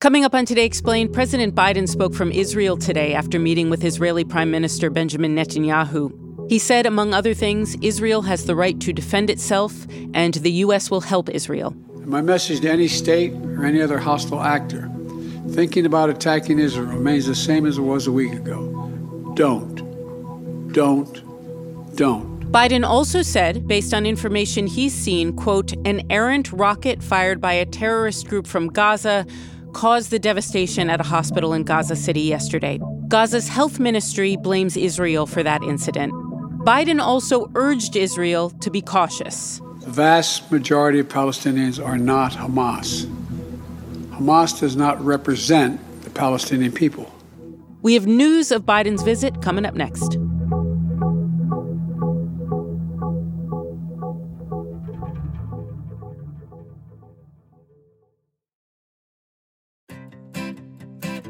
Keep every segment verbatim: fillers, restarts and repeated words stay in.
Coming up on Today Explained, President Biden spoke from Israel today after meeting with Israeli Prime Minister Benjamin Netanyahu. He said, among other things, Israel has the right to defend itself and the U S will help Israel. My message to any state or any other hostile actor thinking about attacking Israel remains the same as it was a week ago. Don't, don't, don't. Biden also said, based on information he's seen, quote, an errant rocket fired by a terrorist group from Gaza caused the devastation at a hospital in Gaza City yesterday. Gaza's health ministry blames Israel for that incident. Biden also urged Israel to be cautious. The vast majority of Palestinians are not Hamas. Hamas does not represent the Palestinian people. We have news of Biden's visit coming up next.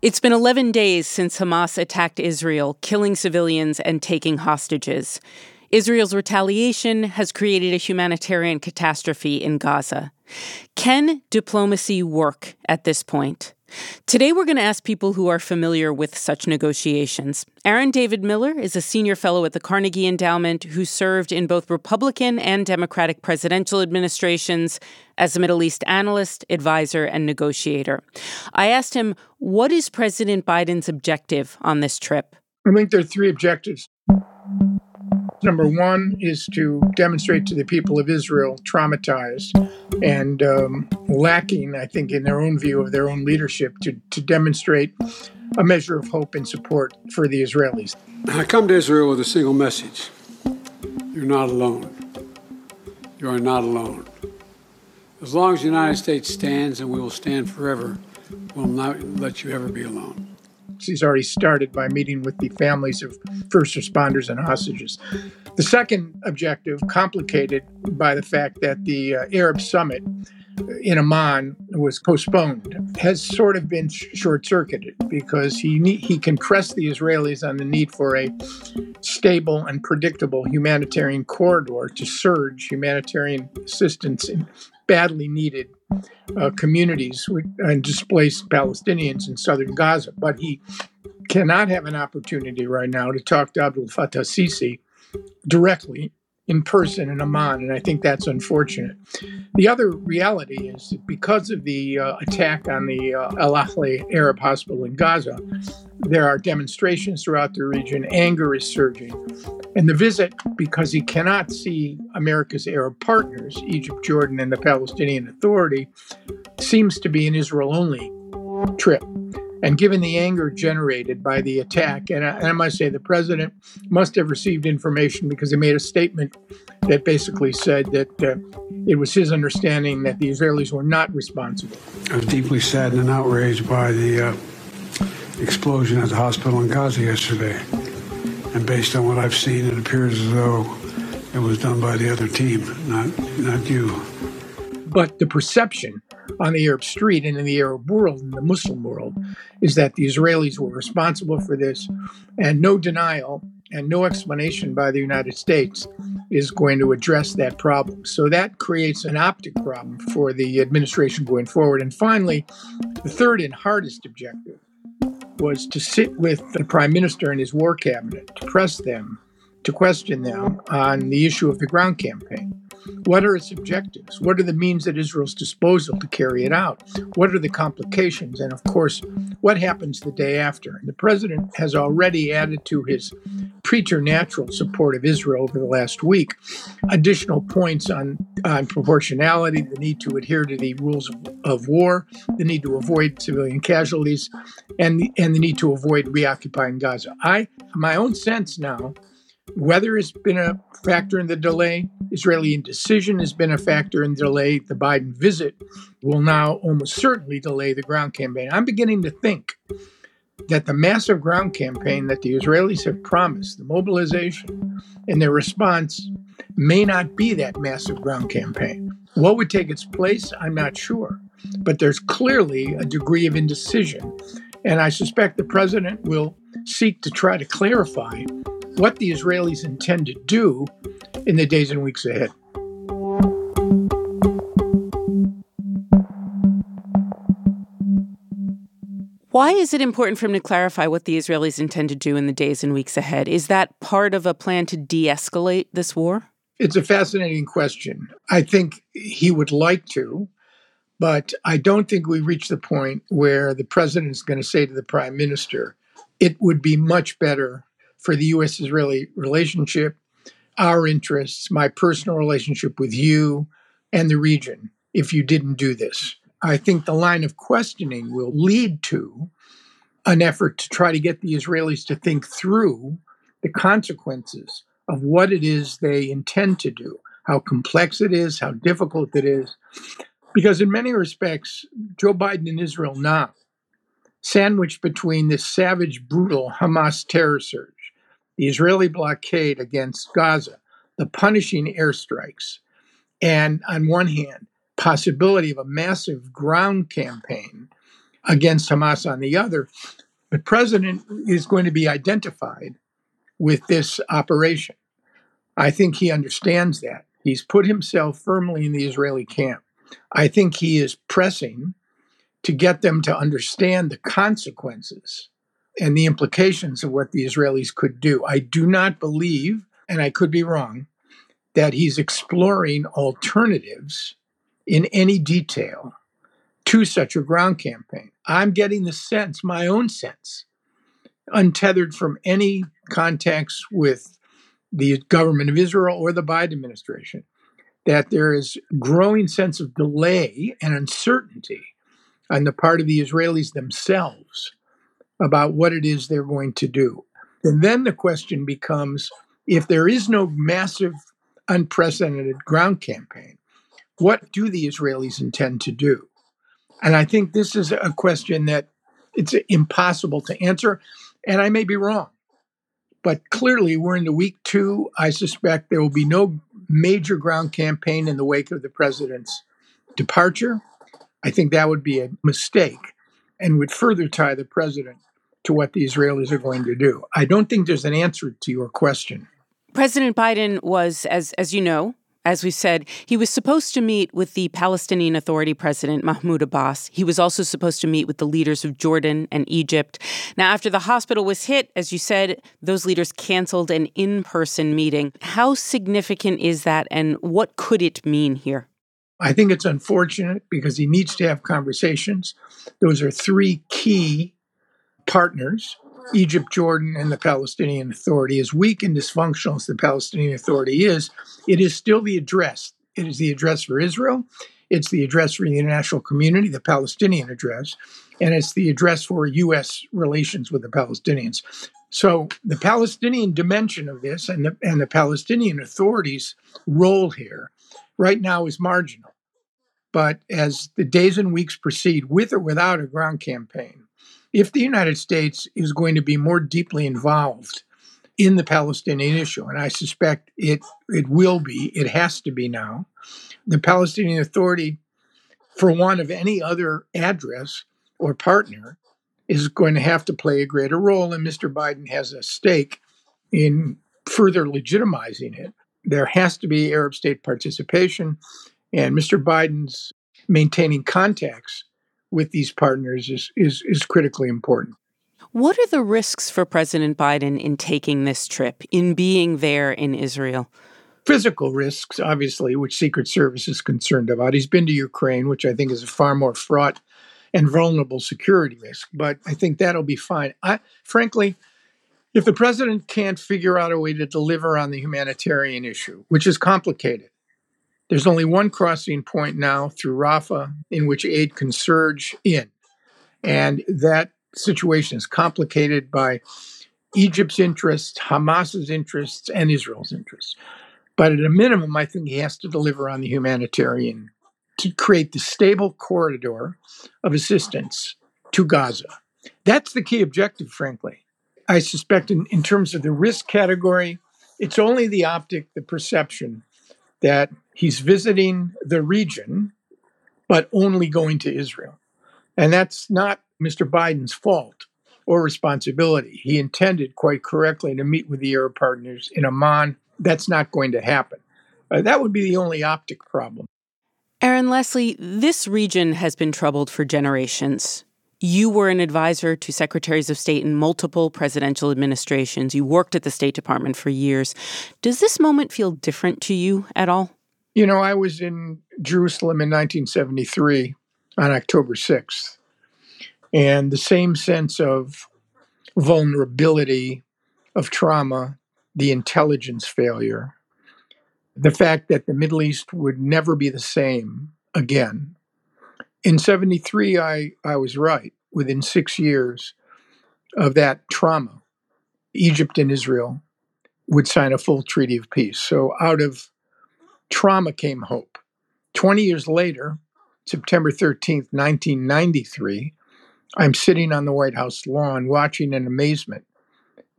It's been eleven days since Hamas attacked Israel, killing civilians and taking hostages. Israel's retaliation has created a humanitarian catastrophe in Gaza. Can diplomacy work at this point? Today we're going to ask people who are familiar with such negotiations. Aaron David Miller is a senior fellow at the Carnegie Endowment who served in both Republican and Democratic presidential administrations as a Middle East analyst, advisor, and negotiator. I asked him, what is President Biden's objective on this trip? I think there are three objectives. Number one is to demonstrate to the people of Israel, traumatized and um, lacking, I think, in their own view of their own leadership, to, to demonstrate a measure of hope and support for the Israelis. I come to Israel with a single message. You're not alone. You are not alone. As long as the United States stands, and we will stand forever, we'll not let you ever be alone. He's already started by meeting with the families of first responders and hostages. The second objective, complicated by the fact that the uh, Arab summit in Amman was postponed, has sort of been sh- short-circuited because he ne- he can press the Israelis on the need for a stable and predictable humanitarian corridor to surge humanitarian assistance in badly needed Uh, communities and displaced Palestinians in southern Gaza. But he cannot have an opportunity right now to talk to Abdul Fattah Sisi directly in person in Amman, and I think that's unfortunate. The other reality is that because of the uh, attack on the uh, Al-Ahli Arab Hospital in Gaza, there are demonstrations throughout the region, anger is surging. And the visit, because he cannot see America's Arab partners, Egypt, Jordan, and the Palestinian Authority, seems to be an Israel-only trip. And given the anger generated by the attack, and I, and I must say the president must have received information because he made a statement that basically said that uh, it was his understanding that the Israelis were not responsible. I was deeply saddened and outraged by the uh, explosion at the hospital in Gaza yesterday. And based on what I've seen, it appears as though it was done by the other team, not not you. But the perception on the Arab street and in the Arab world, in the Muslim world, is that the Israelis were responsible for this, and no denial and no explanation by the United States is going to address that problem. So that creates an optic problem for the administration going forward. And finally, the third and hardest objective was to sit with the prime minister and his war cabinet, to press them, to question them on the issue of the ground campaign. What are its objectives? What are the means at Israel's disposal to carry it out? What are the complications? And of course, what happens the day after? And the president has already added to his preternatural support of Israel over the last week additional points on, on proportionality, the need to adhere to the rules of, of war, the need to avoid civilian casualties, and the, and the need to avoid reoccupying Gaza. I, my own sense now, weather has been a factor in the delay. Israeli indecision has been a factor in the delay. The Biden visit will now almost certainly delay the ground campaign. I'm beginning to think that the massive ground campaign that the Israelis have promised, the mobilization and their response, may not be that massive ground campaign. What would take its place? I'm not sure. But there's clearly a degree of indecision. And I suspect the president will seek to try to clarify what the Israelis intend to do in the days and weeks ahead. Why is it important for him to clarify what the Israelis intend to do in the days and weeks ahead? Is that part of a plan to de-escalate this war? It's a fascinating question. I think he would like to, but I don't think we reach the point where the president is going to say to the prime minister, it would be much better for the U S-Israeli relationship, our interests, my personal relationship with you and the region, if you didn't do this. I think the line of questioning will lead to an effort to try to get the Israelis to think through the consequences of what it is they intend to do, how complex it is, how difficult it is. Because in many respects, Joe Biden and Israel now, sandwiched between this savage, brutal Hamas terror surge, the Israeli blockade against Gaza, the punishing airstrikes, and on one hand, possibility of a massive ground campaign against Hamas on the other, the president is going to be identified with this operation. I think he understands that. He's put himself firmly in the Israeli camp. I think he is pressing to get them to understand the consequences and the implications of what the Israelis could do. I do not believe, and I could be wrong, that he's exploring alternatives in any detail to such a ground campaign. I'm getting the sense, my own sense, untethered from any contacts with the government of Israel or the Biden administration, that there is a growing sense of delay and uncertainty on the part of the Israelis themselves about what it is they're going to do. And then the question becomes, if there is no massive, unprecedented ground campaign, what do the Israelis intend to do? And I think this is a question that it's impossible to answer, and I may be wrong. But clearly, we're into week two. I suspect there will be no major ground campaign in the wake of the president's departure. I think that would be a mistake and would further tie the president to what the Israelis are going to do. I don't think there's an answer to your question. President Biden was, as as you know, as we said, he was supposed to meet with the Palestinian Authority president, Mahmoud Abbas. He was also supposed to meet with the leaders of Jordan and Egypt. Now, after the hospital was hit, as you said, those leaders canceled an in-person meeting. How significant is that, and what could it mean here? I think it's unfortunate because he needs to have conversations. Those are three key partners, Egypt, Jordan, and the Palestinian Authority. As weak and dysfunctional as the Palestinian Authority is, it is still the address. It is the address for Israel. It's the address for the international community, the Palestinian address. And it's the address for U S relations with the Palestinians. So the Palestinian dimension of this and the, and the Palestinian Authority's role here right now is marginal. But as the days and weeks proceed, with or without a ground campaign, if the United States is going to be more deeply involved in the Palestinian issue, and I suspect it, it will be, it has to be now, the Palestinian Authority for want of any other address or partner, is going to have to play a greater role. And Mister Biden has a stake in further legitimizing it. There has to be Arab state participation. And Mister Biden's maintaining contacts with these partners is, is, is critically important. What are the risks for President Biden in taking this trip, in being there in Israel? Physical risks, obviously, which Secret Service is concerned about. He's been to Ukraine, which I think is a far more fraught and vulnerable security risk. But I think that'll be fine. I, frankly, if the president can't figure out a way to deliver on the humanitarian issue, which is complicated, there's only one crossing point now through Rafah in which aid can surge in. And that situation is complicated by Egypt's interests, Hamas's interests, and Israel's interests. But at a minimum, I think he has to deliver on the humanitarian to create the stable corridor of assistance to Gaza. That's the key objective, frankly. I suspect in, in terms of the risk category, it's only the optic, the perception that he's visiting the region, but only going to Israel. And that's not Mister Biden's fault or responsibility. He intended, quite correctly, to meet with the Arab partners in Amman. That's not going to happen. Uh, that would be the only optic problem. Aaron Leslie, this region has been troubled for generations. You were an advisor to secretaries of state in multiple presidential administrations. You worked at the State Department for years. Does this moment feel different to you at all? You know, I was in Jerusalem in nineteen seventy-three on October sixth. And the same sense of vulnerability, of trauma, the intelligence failure, the fact that the Middle East would never be the same again. In seventy-three, I, I was right. Within six years of that trauma, Egypt and Israel would sign a full treaty of peace. So out of trauma came hope. twenty years later, September thirteenth, nineteen ninety-three, I'm sitting on the White House lawn watching in amazement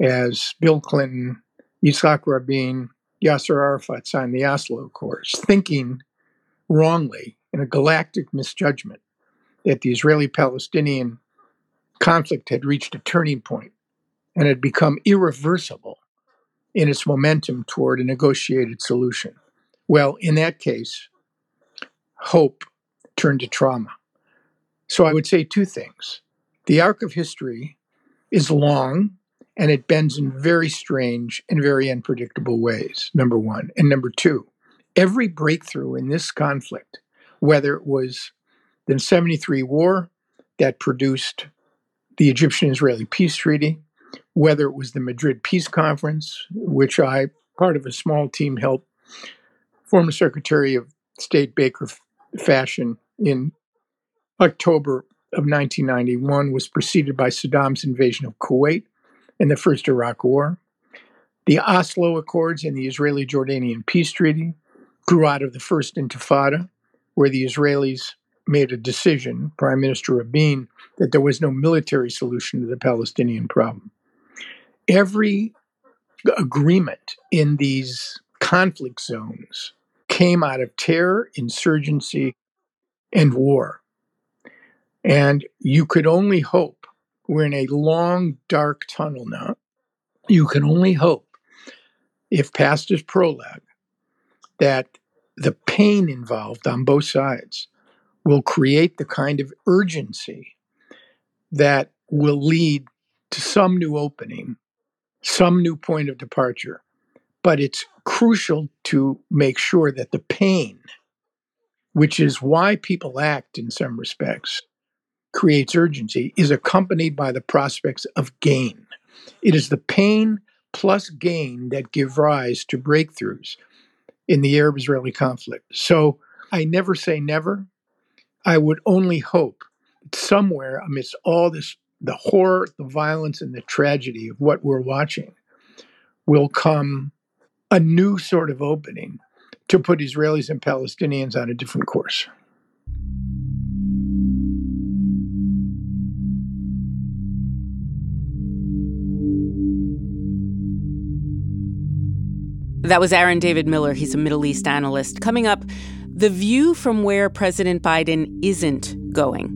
as Bill Clinton, Yitzhak Rabin, Yasser Arafat signed the Oslo Accords, thinking wrongly in a galactic misjudgment that the Israeli-Palestinian conflict had reached a turning point and had become irreversible in its momentum toward a negotiated solution. Well, in that case, hope turned to trauma. So I would say two things. The arc of history is long, and it bends in very strange and very unpredictable ways, number one. And number two, every breakthrough in this conflict, whether it was the seventy-three war that produced the Egyptian-Israeli peace treaty, whether it was the Madrid peace conference, which I, part of a small team, helped former Secretary of State Baker fashion in October of nineteen ninety-one, was preceded by Saddam's invasion of Kuwait and the First Iraq War. The Oslo Accords and the Israeli-Jordanian peace treaty grew out of the First Intifada, where the Israelis made a decision, Prime Minister Rabin, that there was no military solution to the Palestinian problem. Every agreement in these conflict zones came out of terror, insurgency, and war. And you could only hope, we're in a long, dark tunnel now, you can only hope, if past is prologue, that the pain involved on both sides will create the kind of urgency that will lead to some new opening, some new point of departure. But it's crucial to make sure that the pain, which is why people act in some respects, creates urgency, is accompanied by the prospects of gain. It is the pain plus gain that give rise to breakthroughs in the Arab-Israeli conflict. So I never say never. I would only hope that somewhere amidst all this, the horror, the violence, and the tragedy of what we're watching, will come a new sort of opening to put Israelis and Palestinians on a different course. That was Aaron David Miller. He's a Middle East analyst. Coming up, the view from where President Biden isn't going.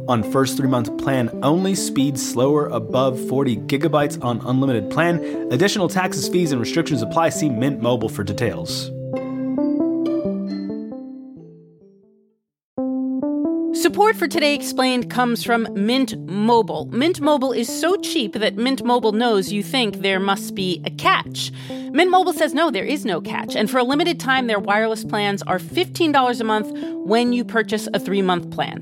on first three-month plan only. Speed slower above forty gigabytes on unlimited plan. Additional taxes, fees, and restrictions apply. See Mint Mobile for details. Support for Today Explained comes from Mint Mobile. Mint Mobile is so cheap that Mint Mobile knows you think there must be a catch. Mint Mobile says, no, there is no catch. And for a limited time, their wireless plans are fifteen dollars a month when you purchase a three-month plan.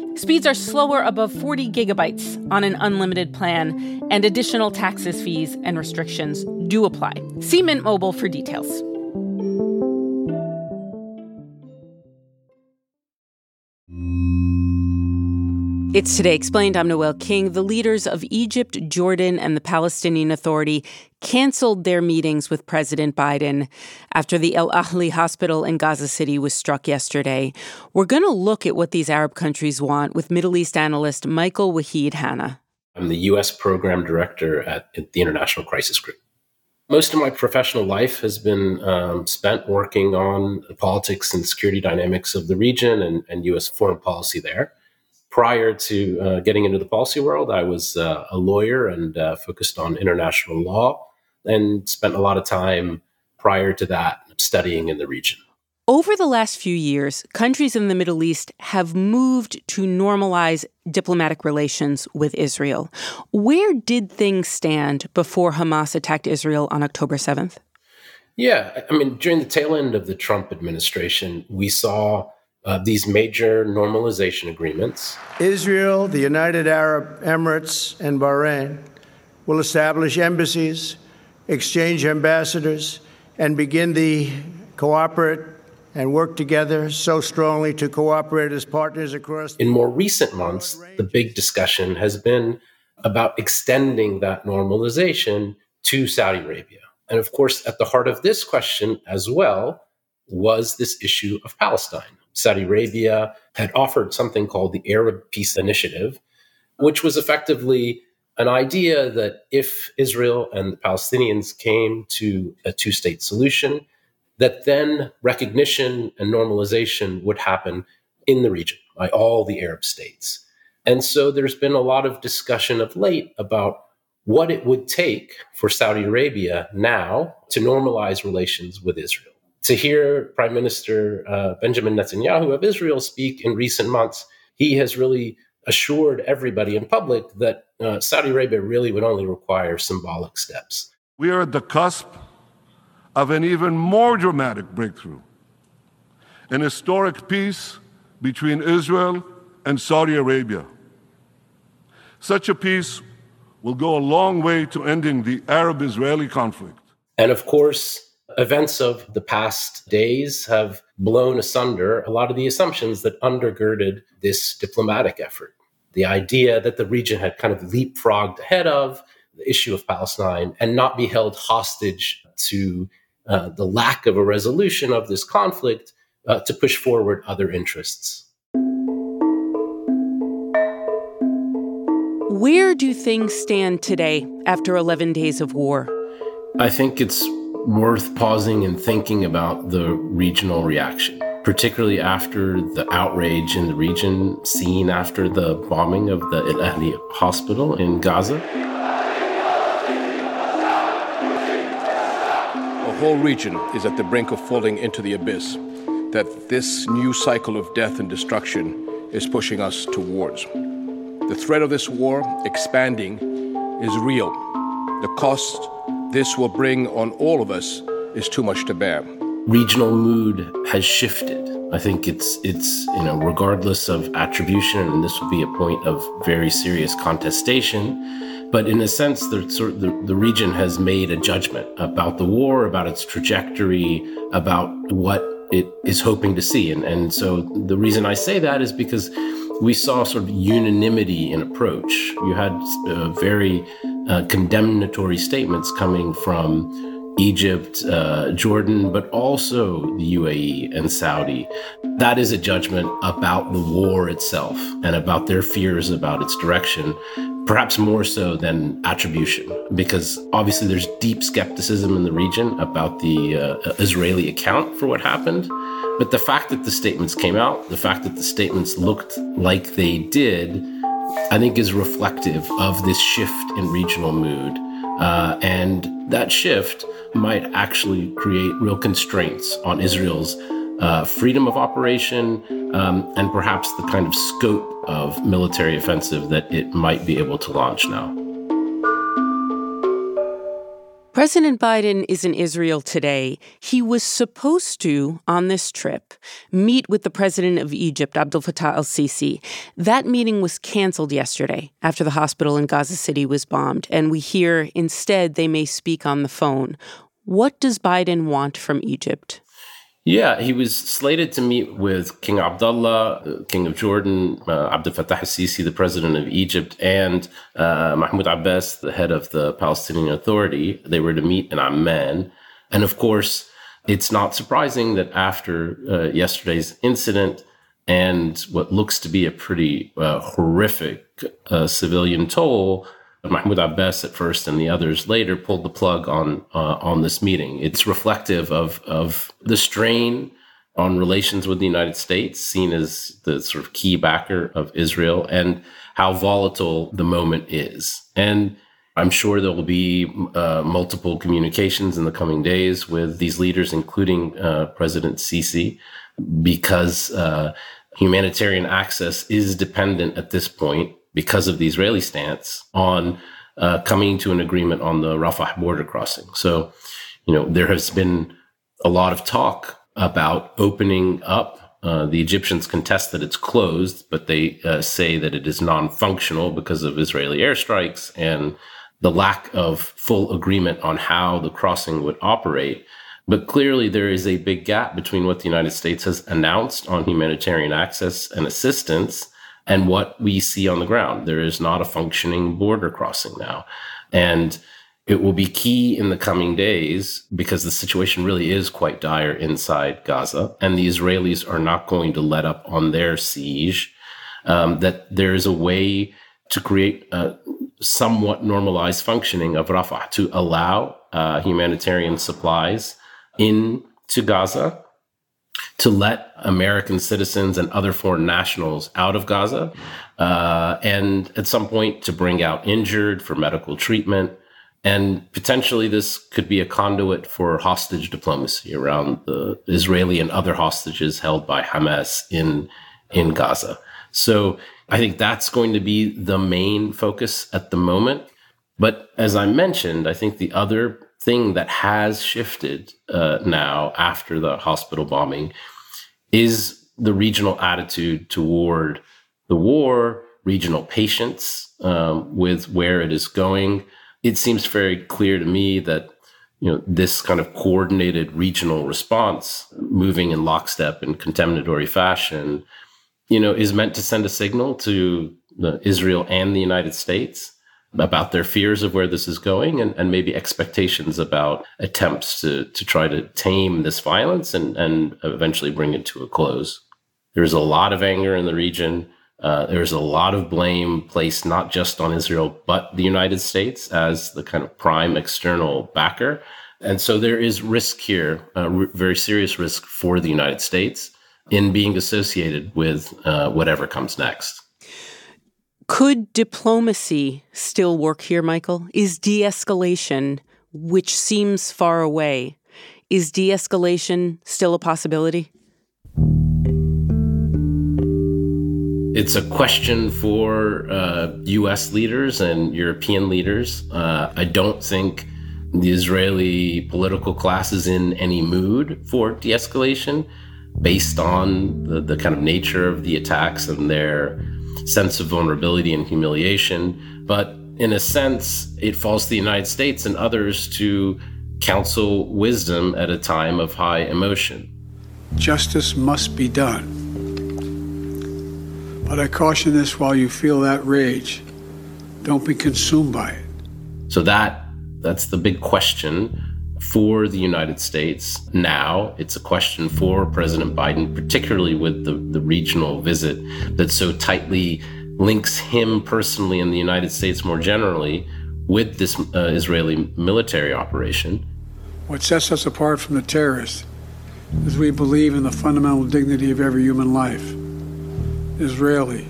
Speeds are slower above forty gigabytes on an unlimited plan, and additional taxes, fees, and restrictions do apply. See Mint Mobile for details. It's Today Explained. I'm Noel King. The leaders of Egypt, Jordan, and the Palestinian Authority canceled their meetings with President Biden after the Al-Ahli Hospital in Gaza City was struck yesterday. We're going to look at what these Arab countries want with Middle East analyst Michael Wahid Hanna. I'm the U S program director at the International Crisis Group. Most of my professional life has been um, spent working on the politics and security dynamics of the region and, and U S foreign policy there. Prior to uh, getting into the policy world, I was uh, a lawyer and uh, focused on international law, and spent a lot of time prior to that studying in the region. Over the last few years, countries in the Middle East have moved to normalize diplomatic relations with Israel. Where did things stand before Hamas attacked Israel on October seventh? Yeah, I mean, during the tail end of the Trump administration, we saw Uh, these major normalization agreements. Israel, the United Arab Emirates, and Bahrain will establish embassies, exchange ambassadors, and begin the cooperate and work together so strongly to cooperate as partners across. In more recent months, the big discussion has been about extending that normalization to Saudi Arabia. And of course, at the heart of this question as well was this issue of Palestine. Saudi Arabia had offered something called the Arab Peace Initiative, which was effectively an idea that if Israel and the Palestinians came to a two-state solution, that then recognition and normalization would happen in the region by all the Arab states. And so there's been a lot of discussion of late about what it would take for Saudi Arabia now to normalize relations with Israel. To hear Prime Minister uh, Benjamin Netanyahu of Israel speak in recent months, he has really assured everybody in public that uh, Saudi Arabia really would only require symbolic steps. We are at the cusp of an even more dramatic breakthrough, an historic peace between Israel and Saudi Arabia. Such a peace will go a long way to ending the Arab-Israeli conflict. And of course, events of the past days have blown asunder a lot of the assumptions that undergirded this diplomatic effort. the idea that the region had kind of leapfrogged ahead of the issue of Palestine and not be held hostage to uh, the lack of a resolution of this conflict uh, to push forward other interests. Where do things stand today after eleven days of war? I think it's worth pausing and thinking about the regional reaction, particularly after the outrage in the region seen after the bombing of the Al-Ahli Hospital in Gaza. The whole region is at the brink of falling into the abyss that this new cycle of death and destruction is pushing us towards. The threat of this war expanding is real. The cost this will bring on all of us is too much to bear. Regional mood has shifted. I think it's, it's you know, regardless of attribution, and this will be a point of very serious contestation, but in a sense, the, sort of the, the region has made a judgment about the war, about its trajectory, about what it is hoping to see. And, and so the reason I say that is because we saw sort of unanimity in approach. You had uh, very uh, condemnatory statements coming from Egypt, uh, Jordan, but also the U A E and Saudi. That is a judgment about the war itself and about their fears about its direction, perhaps more so than attribution, because obviously there's deep skepticism in the region about the uh, Israeli account for what happened. But the fact that the statements came out, the fact that the statements looked like they did, I think is reflective of this shift in regional mood. Uh, and that shift might actually create real constraints on Israel's uh, freedom of operation um, and perhaps the kind of scope of military offensive that it might be able to launch now. President Biden is in Israel today. He was supposed to, on this trip, meet with the president of Egypt, Abdul Fattah al-Sisi. That meeting was canceled yesterday after the hospital in Gaza City was bombed, and we hear instead they may speak on the phone. What does Biden want from Egypt? Yeah, he was slated to meet with King Abdullah, King of Jordan, uh, Abdel Fattah al-Sisi, the president of Egypt, and uh, Mahmoud Abbas, the head of the Palestinian Authority. They were to meet in Amman. And of course, it's not surprising that after uh, yesterday's incident and what looks to be a pretty uh, horrific uh, civilian toll, Mahmoud Abbas at first and the others later pulled the plug on uh, on this meeting. It's reflective of of the strain on relations with the United States, seen as the sort of key backer of Israel, and how volatile the moment is. And I'm sure there will be uh, multiple communications in the coming days with these leaders, including uh, President Sisi, because uh, humanitarian access is dependent at this point, because of the Israeli stance, on uh, coming to an agreement on the Rafah border crossing. So, you know, there has been a lot of talk about opening up. Uh, the Egyptians contest that it's closed, but they uh, say that it is non-functional because of Israeli airstrikes and the lack of full agreement on how the crossing would operate. But clearly there is a big gap between what the United States has announced on humanitarian access and assistance and what we see on the ground. There is not a functioning border crossing now. And it will be key in the coming days because the situation really is quite dire inside Gaza, and the Israelis are not going to let up on their siege, um, that there is a way to create a somewhat normalized functioning of Rafah to allow uh, humanitarian supplies into Gaza, to let American citizens and other foreign nationals out of Gaza, uh, and at some point to bring out injured for medical treatment. And potentially this could be a conduit for hostage diplomacy around the Israeli and other hostages held by Hamas in, in Gaza. So I think that's going to be the main focus at the moment. But as I mentioned, I think the other thing that has shifted uh, now after the hospital bombing is the regional attitude toward the war, regional patience um, with where it is going. It seems very clear to me that, you know, this kind of coordinated regional response, moving in lockstep in condemnatory fashion, you know, is meant to send a signal to the Israel and the United States about their fears of where this is going, and, and maybe expectations about attempts to, to try to tame this violence and, and eventually bring it to a close. There's a lot of anger in the region. Uh, there's a lot of blame placed not just on Israel, but the United States as the kind of prime external backer. And so there is risk here, a r- very serious risk for the United States in being associated with uh, whatever comes next. Could diplomacy still work here, Michael? Is de-escalation, which seems far away, is de-escalation still a possibility? It's a question for uh, U S leaders and European leaders. Uh, I don't think the Israeli political class is in any mood for de-escalation based on the, the kind of nature of the attacks and their sense of vulnerability and humiliation. But in a sense, it falls to the United States and others to counsel wisdom at a time of high emotion. Justice must be done. But I caution this while you feel that rage. Don't be consumed by it. So that that's the big question for the United States now. It's a question for President Biden, particularly with the, the regional visit that so tightly links him personally and the United States more generally with this uh, Israeli military operation. What sets us apart from the terrorists is we believe in the fundamental dignity of every human life. Israeli,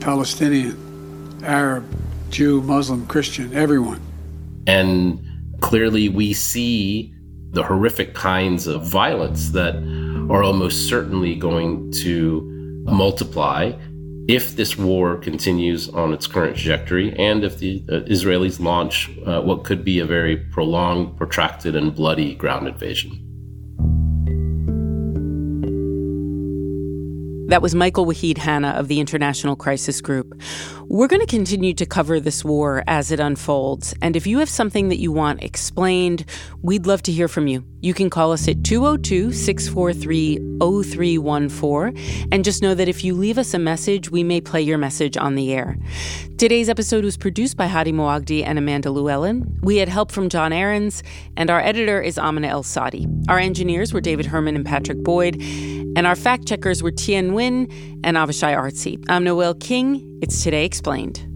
Palestinian, Arab, Jew, Muslim, Christian, everyone. And clearly, we see the horrific kinds of violence that are almost certainly going to multiply if this war continues on its current trajectory and if the uh, Israelis launch uh, what could be a very prolonged, protracted, and bloody ground invasion. That was Michael Wahid Hanna of the International Crisis Group. We're going to continue to cover this war as it unfolds. And if you have something that you want explained, we'd love to hear from you. You can call us at two oh two, six four three, oh three one four. And just know that if you leave us a message, we may play your message on the air. Today's episode was produced by Hady Mawajdeh and Amanda Lewellyn. We had help from Jon Ehrens, and our editor is Amina Al-Sadi. Our engineers were David Herman and Patrick Boyd, and our fact checkers were Tien Nguyen and Avishay Artsy. I'm Noel King. It's Today Explained.